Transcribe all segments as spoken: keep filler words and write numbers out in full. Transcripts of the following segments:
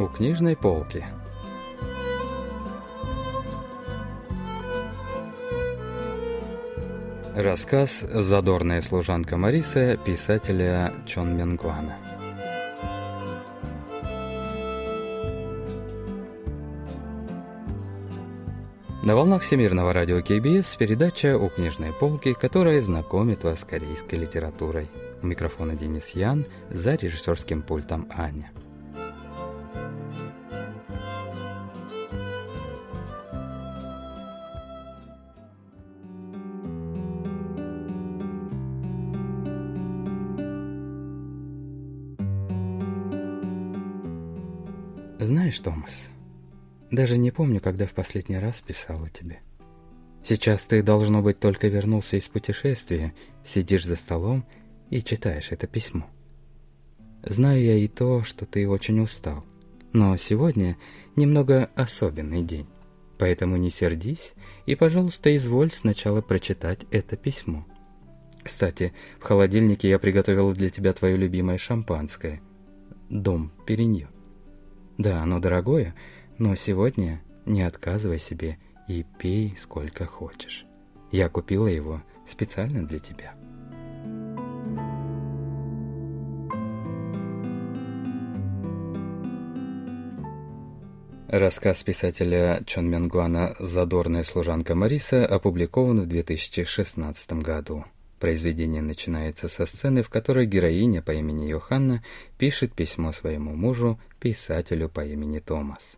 У книжной полки. Рассказ «Задорная служанка Мариса» писателя Чон Мёнгвана. На волнах Всемирного радио КБС передача «У книжной полки», которая знакомит вас с корейской литературой. У микрофона Денис Ян, за режиссерским пультом Аня. Знаешь, Томас, даже не помню, когда в последний раз писала тебе. Сейчас ты, должно быть, только вернулся из путешествия, сидишь за столом и читаешь это письмо. Знаю я и то, что ты очень устал, но сегодня немного особенный день, поэтому не сердись и, пожалуйста, изволь сначала прочитать это письмо. Кстати, в холодильнике я приготовила для тебя твое любимое шампанское «Дом Периньон». Да, оно дорогое, но сегодня не отказывай себе и пей сколько хочешь. Я купила его специально для тебя. Рассказ писателя Чон Мёнгвана «Задорная служанка Мариса» опубликован в две тысячи шестнадцатом году. Произведение начинается со сцены, в которой героиня по имени Йоханна пишет письмо своему мужу, писателю по имени Томас.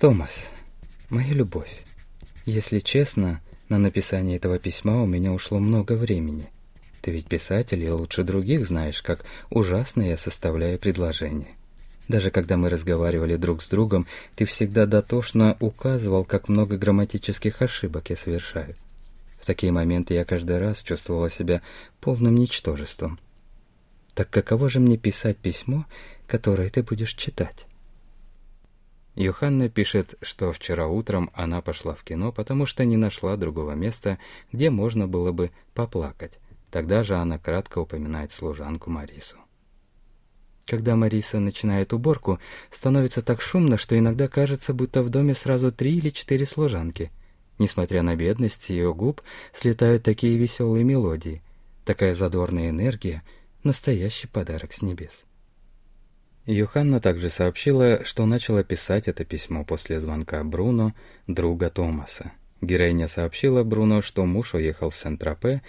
«Томас, моя любовь, если честно, на написание этого письма у меня ушло много времени. Ты ведь писатель и лучше других знаешь, как ужасно я составляю предложения. Даже когда мы разговаривали друг с другом, ты всегда дотошно указывал, как много грамматических ошибок я совершаю. В такие моменты я каждый раз чувствовала себя полным ничтожеством. Так каково же мне писать письмо, которое ты будешь читать?» Йоханна пишет, что вчера утром она пошла в кино, потому что не нашла другого места, где можно было бы поплакать. Тогда же она кратко упоминает служанку Марису. Когда Мариса начинает уборку, становится так шумно, что иногда кажется, будто в доме сразу три или четыре служанки. Несмотря на бедность ее губ, слетают такие веселые мелодии. Такая задорная энергия — настоящий подарок с небес. Йоханна также сообщила, что начала писать это письмо после звонка Бруно, друга Томаса. Героиня сообщила Бруно, что муж уехал в Сент-Тропе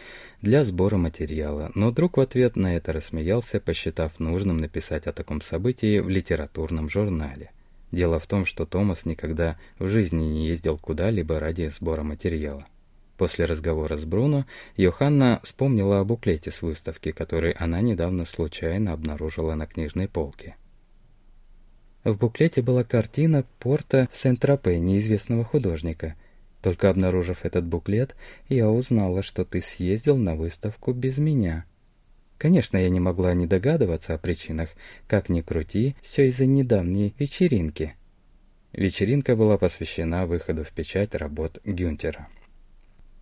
для сбора материала, но друг в ответ на это рассмеялся, посчитав нужным написать о таком событии в литературном журнале. Дело в том, что Томас никогда в жизни не ездил куда-либо ради сбора материала. После разговора с Бруно Йоханна вспомнила о буклете с выставки, который она недавно случайно обнаружила на книжной полке. В буклете была картина «Порта в Сент-Тропе» неизвестного художника. Только обнаружив этот буклет, я узнала, что ты съездил на выставку без меня. Конечно, я не могла не догадываться о причинах, как ни крути, все из-за недавней вечеринки. Вечеринка была посвящена выходу в печать работ Гюнтера.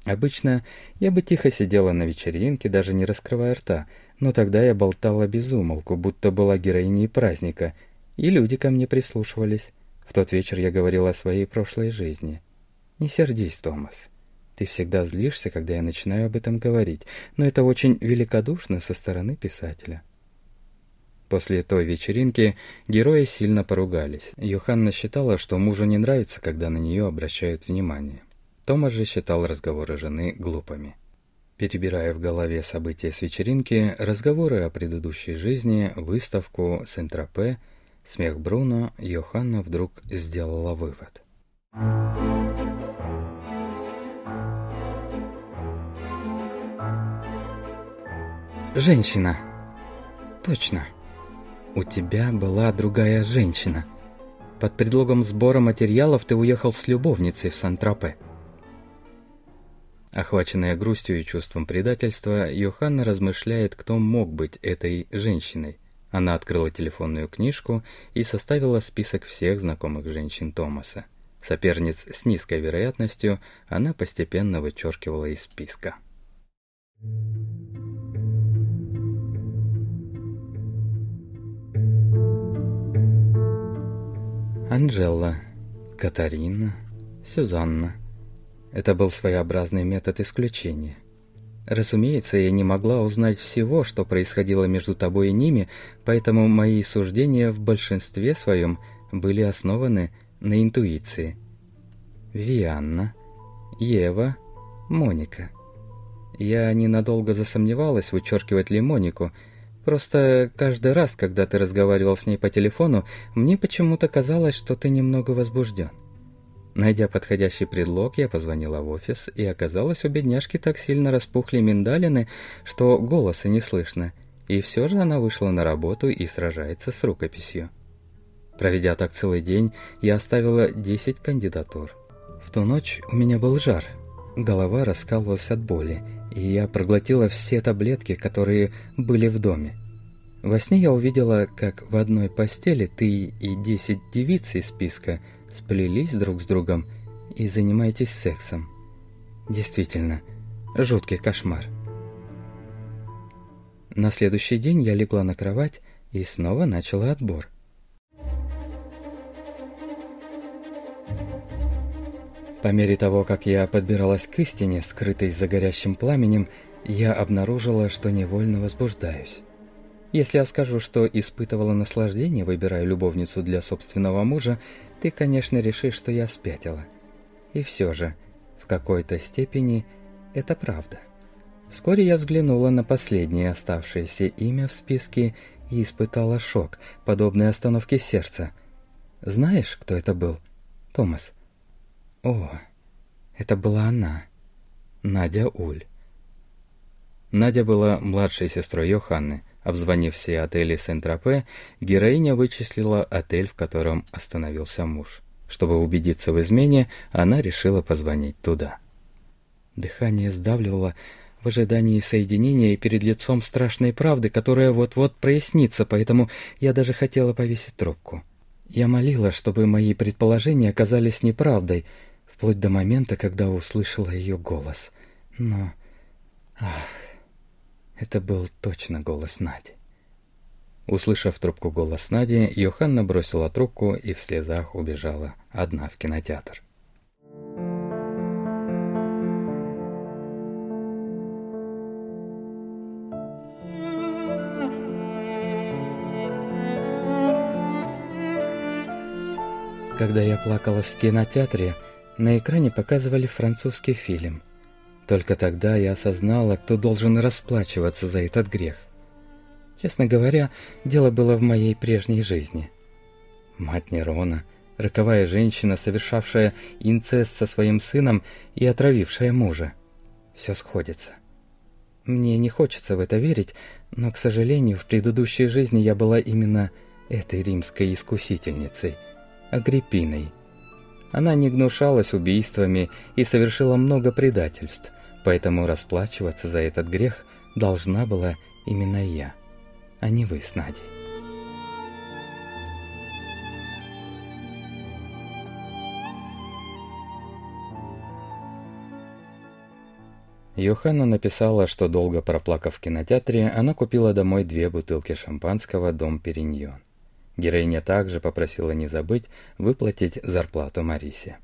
Обычно я бы тихо сидела на вечеринке, даже не раскрывая рта, но тогда я болтала без умолку, будто была героиней праздника, и люди ко мне прислушивались. В тот вечер я говорила о своей прошлой жизни. Не сердись, Томас. Ты всегда злишься, когда я начинаю об этом говорить, но это очень великодушно со стороны писателя. После той вечеринки герои сильно поругались. Йоханна считала, что мужу не нравится, когда на нее обращают внимание. Томас же считал разговоры жены глупыми. Перебирая в голове события с вечеринки, разговоры о предыдущей жизни, выставку, Сент-Тропе, смех Бруно, Йоханна вдруг сделала вывод. «Женщина. Точно. У тебя была другая женщина. Под предлогом сбора материалов ты уехал с любовницей в Сент-Тропе». Охваченная грустью и чувством предательства, Йоханна размышляет, кто мог быть этой женщиной. Она открыла телефонную книжку и составила список всех знакомых женщин Томаса. Соперниц с низкой вероятностью она постепенно вычеркивала из списка. Анжела, Катарина, Сюзанна. Это был своеобразный метод исключения. Разумеется, я не могла узнать всего, что происходило между тобой и ними, поэтому мои суждения в большинстве своем были основаны на интуиции. Вианна, Ева, Моника. Я ненадолго засомневалась, вычеркивать ли Монику. Просто каждый раз, когда ты разговаривал с ней по телефону, мне почему-то казалось, что ты немного возбужден. Найдя подходящий предлог, я позвонила в офис, и оказалось, у бедняжки так сильно распухли миндалины, что голоса не слышно, и все же она вышла на работу и сражается с рукописью. Проведя так целый день, я оставила десять кандидатур. В ту ночь у меня был жар, голова раскалывалась от боли, и я проглотила все таблетки, которые были в доме. Во сне я увидела, как в одной постели ты и десять девиц из списка сплелись друг с другом и занимаетесь сексом. Действительно, жуткий кошмар. На следующий день я легла на кровать и снова начала отбор. По мере того, как я подбиралась к истине, скрытой за горящим пламенем, я обнаружила, что невольно возбуждаюсь. Если я скажу, что испытывала наслаждение, выбирая любовницу для собственного мужа, ты, конечно, решишь, что я спятила. И все же, в какой-то степени, это правда. Вскоре я взглянула на последнее оставшееся имя в списке и испытала шок, подобный остановке сердца. Знаешь, кто это был? Томас. О, это была она, Надя Уль. Надя была младшей сестрой Йоханны. Обзвонив все отели Сент-Тропе, героиня вычислила отель, в котором остановился муж. Чтобы убедиться в измене, она решила позвонить туда. Дыхание сдавливало в ожидании соединения и перед лицом страшной правды, которая вот-вот прояснится, поэтому я даже хотела повесить трубку. Я молила, чтобы мои предположения оказались неправдой, вплоть до момента, когда услышала ее голос. Но... Ах... Это был точно голос Нади. Услышав трубку голос Нади, Йоханна бросила трубку и в слезах убежала одна в кинотеатр. Когда я плакала в кинотеатре, на экране показывали французский фильм. Только тогда я осознала, кто должен расплачиваться за этот грех. Честно говоря, дело было в моей прежней жизни. Мать Нерона, роковая женщина, совершавшая инцест со своим сыном и отравившая мужа. Все сходится. Мне не хочется в это верить, но, к сожалению, в предыдущей жизни я была именно этой римской искусительницей, Агриппиной. Она не гнушалась убийствами и совершила много предательств. Поэтому расплачиваться за этот грех должна была именно я, а не вы с Надей. Йоханна написала, что долго проплакав в кинотеатре, она купила домой две бутылки шампанского «Дом Периньон». Героиня также попросила не забыть выплатить зарплату Марисе.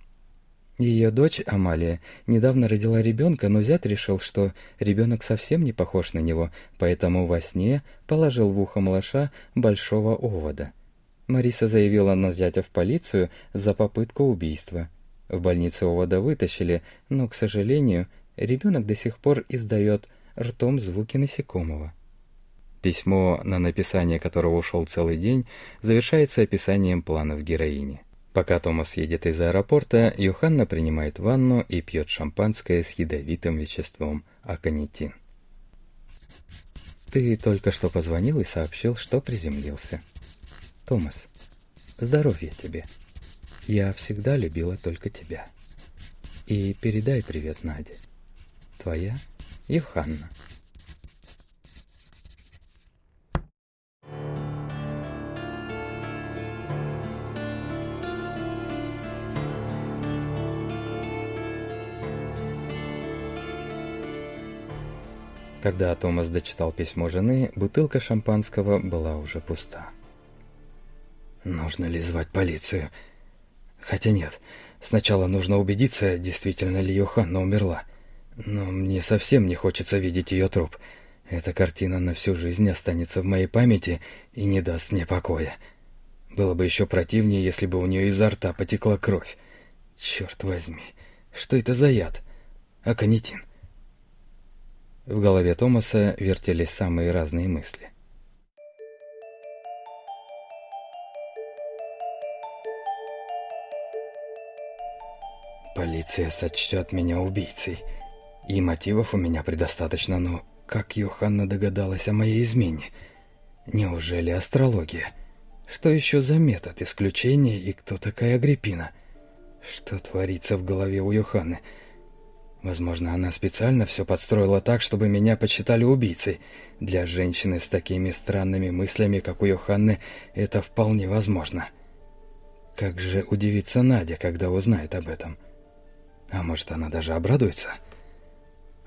Ее дочь Амалия недавно родила ребенка, но зять решил, что ребенок совсем не похож на него, поэтому во сне положил в ухо малыша большого овода. Мариса заявила на зятя в полицию за попытку убийства. В больнице овода вытащили, но, к сожалению, ребенок до сих пор издает ртом звуки насекомого. Письмо, на написание которого ушел целый день, завершается описанием планов героини. Пока Томас едет из аэропорта, Йоханна принимает ванну и пьет шампанское с ядовитым веществом аконитин. Ты только что позвонил и сообщил, что приземлился. Томас, здоровья тебе. Я всегда любила только тебя. И передай привет Наде. Твоя Йоханна. Когда Томас дочитал письмо жены, бутылка шампанского была уже пуста. «Нужно ли звать полицию?» Хотя нет, сначала нужно убедиться, действительно ли Йоханна умерла. Но мне совсем не хочется видеть ее труп. Эта картина на всю жизнь останется в моей памяти и не даст мне покоя. Было бы еще противнее, если бы у нее изо рта потекла кровь. Черт возьми, что это за яд? Аконитин. В голове Томаса вертелись самые разные мысли. Полиция сочтет меня убийцей. И мотивов у меня предостаточно, но как Йоханна догадалась о моей измене? Неужели астрология? Что еще за метод исключения и кто такая Агриппина? Что творится в голове у Йоханны? Возможно, она специально все подстроила так, чтобы меня подсчитали убийцей. Для женщины с такими странными мыслями, как у Йоханны, это вполне возможно. Как же удивится Надя, когда узнает об этом? А может, она даже обрадуется?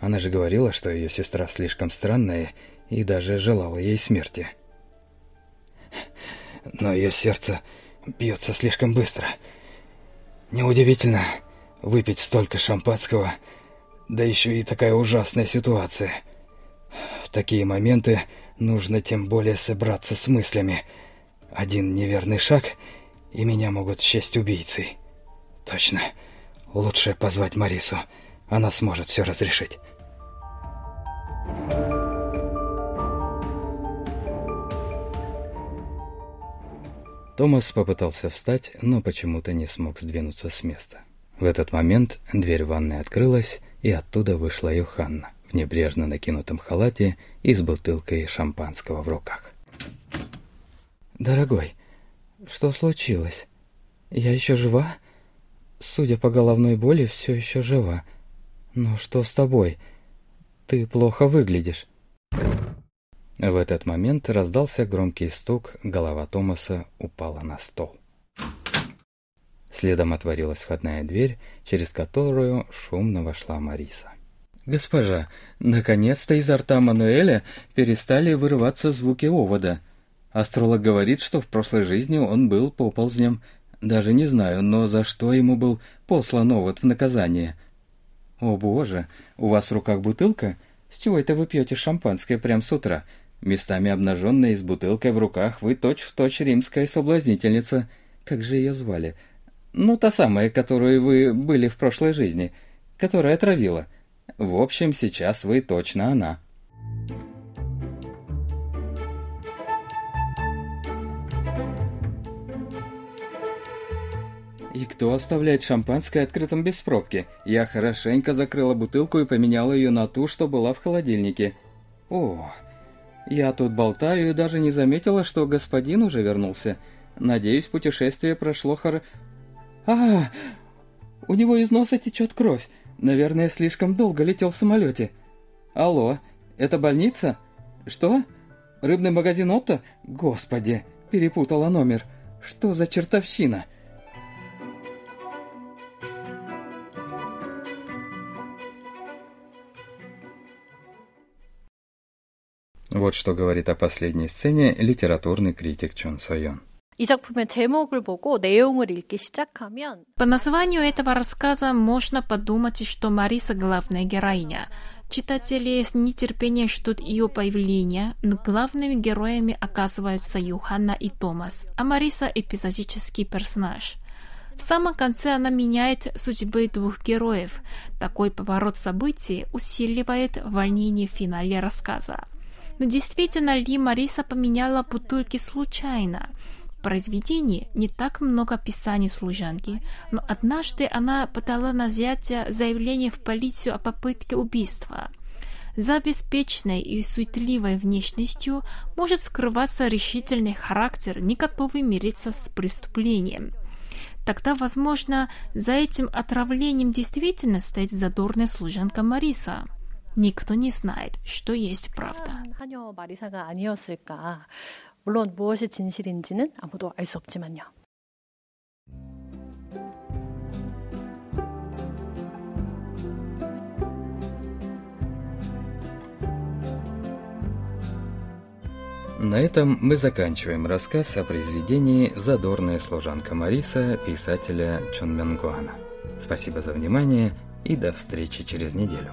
Она же говорила, что ее сестра слишком странная и даже желала ей смерти. Но ее сердце бьется слишком быстро. Неудивительно выпить столько шампанского, да еще и такая ужасная ситуация. В такие моменты нужно тем более собраться с мыслями. Один неверный шаг, и меня могут счесть убийцей. Точно. Лучше позвать Марису. Она сможет все разрешить. Томас попытался встать, но почему-то не смог сдвинуться с места. В этот момент дверь ванной открылась, и оттуда вышла Йоханна в небрежно накинутом халате и с бутылкой шампанского в руках. «Дорогой, что случилось? Я еще жива? Судя по головной боли, все еще жива. Но что с тобой? Ты плохо выглядишь». В этот момент раздался громкий стук, голова Томаса упала на стол. Следом отворилась входная дверь, через которую шумно вошла Мариса. «Госпожа, наконец-то изо рта Мануэля перестали вырываться звуки овода. Астролог говорит, что в прошлой жизни он был поползнем. Даже не знаю, но за что ему был послан овод в наказание. О боже, у вас в руках бутылка? С чего это вы пьете шампанское прямо с утра? Местами обнаженная и с бутылкой в руках вы точь-в-точь римская соблазнительница. Как же ее звали? Ну, та самая, которой вы были в прошлой жизни, которая отравила. В общем, сейчас вы точно она». «И кто оставляет шампанское открытым без пробки? Я хорошенько закрыла бутылку и поменяла ее на ту, что была в холодильнике. О, я тут болтаю и даже не заметила, что господин уже вернулся. Надеюсь, путешествие прошло хоро... А, у него из носа течет кровь. Наверное, слишком долго летел в самолете. Алло, это больница? Что? Рыбный магазин Отто? Господи, перепутала номер. Что за чертовщина?» Вот что говорит о последней сцене литературный критик Чон Сойон. По названию этого рассказа можно подумать, что Мариса главная героиня. Читатели с нетерпением ждут ее появления, но главными героями оказываются Йоханна и Томас, а Мариса – эпизодический персонаж. В самом конце она меняет судьбы двух героев. Такой поворот событий усиливает волнение в финале рассказа. Но действительно ли Мариса поменяла бутылки случайно? В произведении не так много описаний служанки, но однажды она подала на зятя заявление в полицию о попытке убийства. За беспечной и суетливой внешностью может скрываться решительный характер, не готовый мириться с преступлением. Тогда, возможно, за этим отравлением действительно стоит задорная служанка Мариса. Никто не знает, что есть правда. На этом мы заканчиваем рассказ о произведении «Задорная служанка Мариса» писателя Чон Мёнгвана. Спасибо за внимание и до встречи через неделю.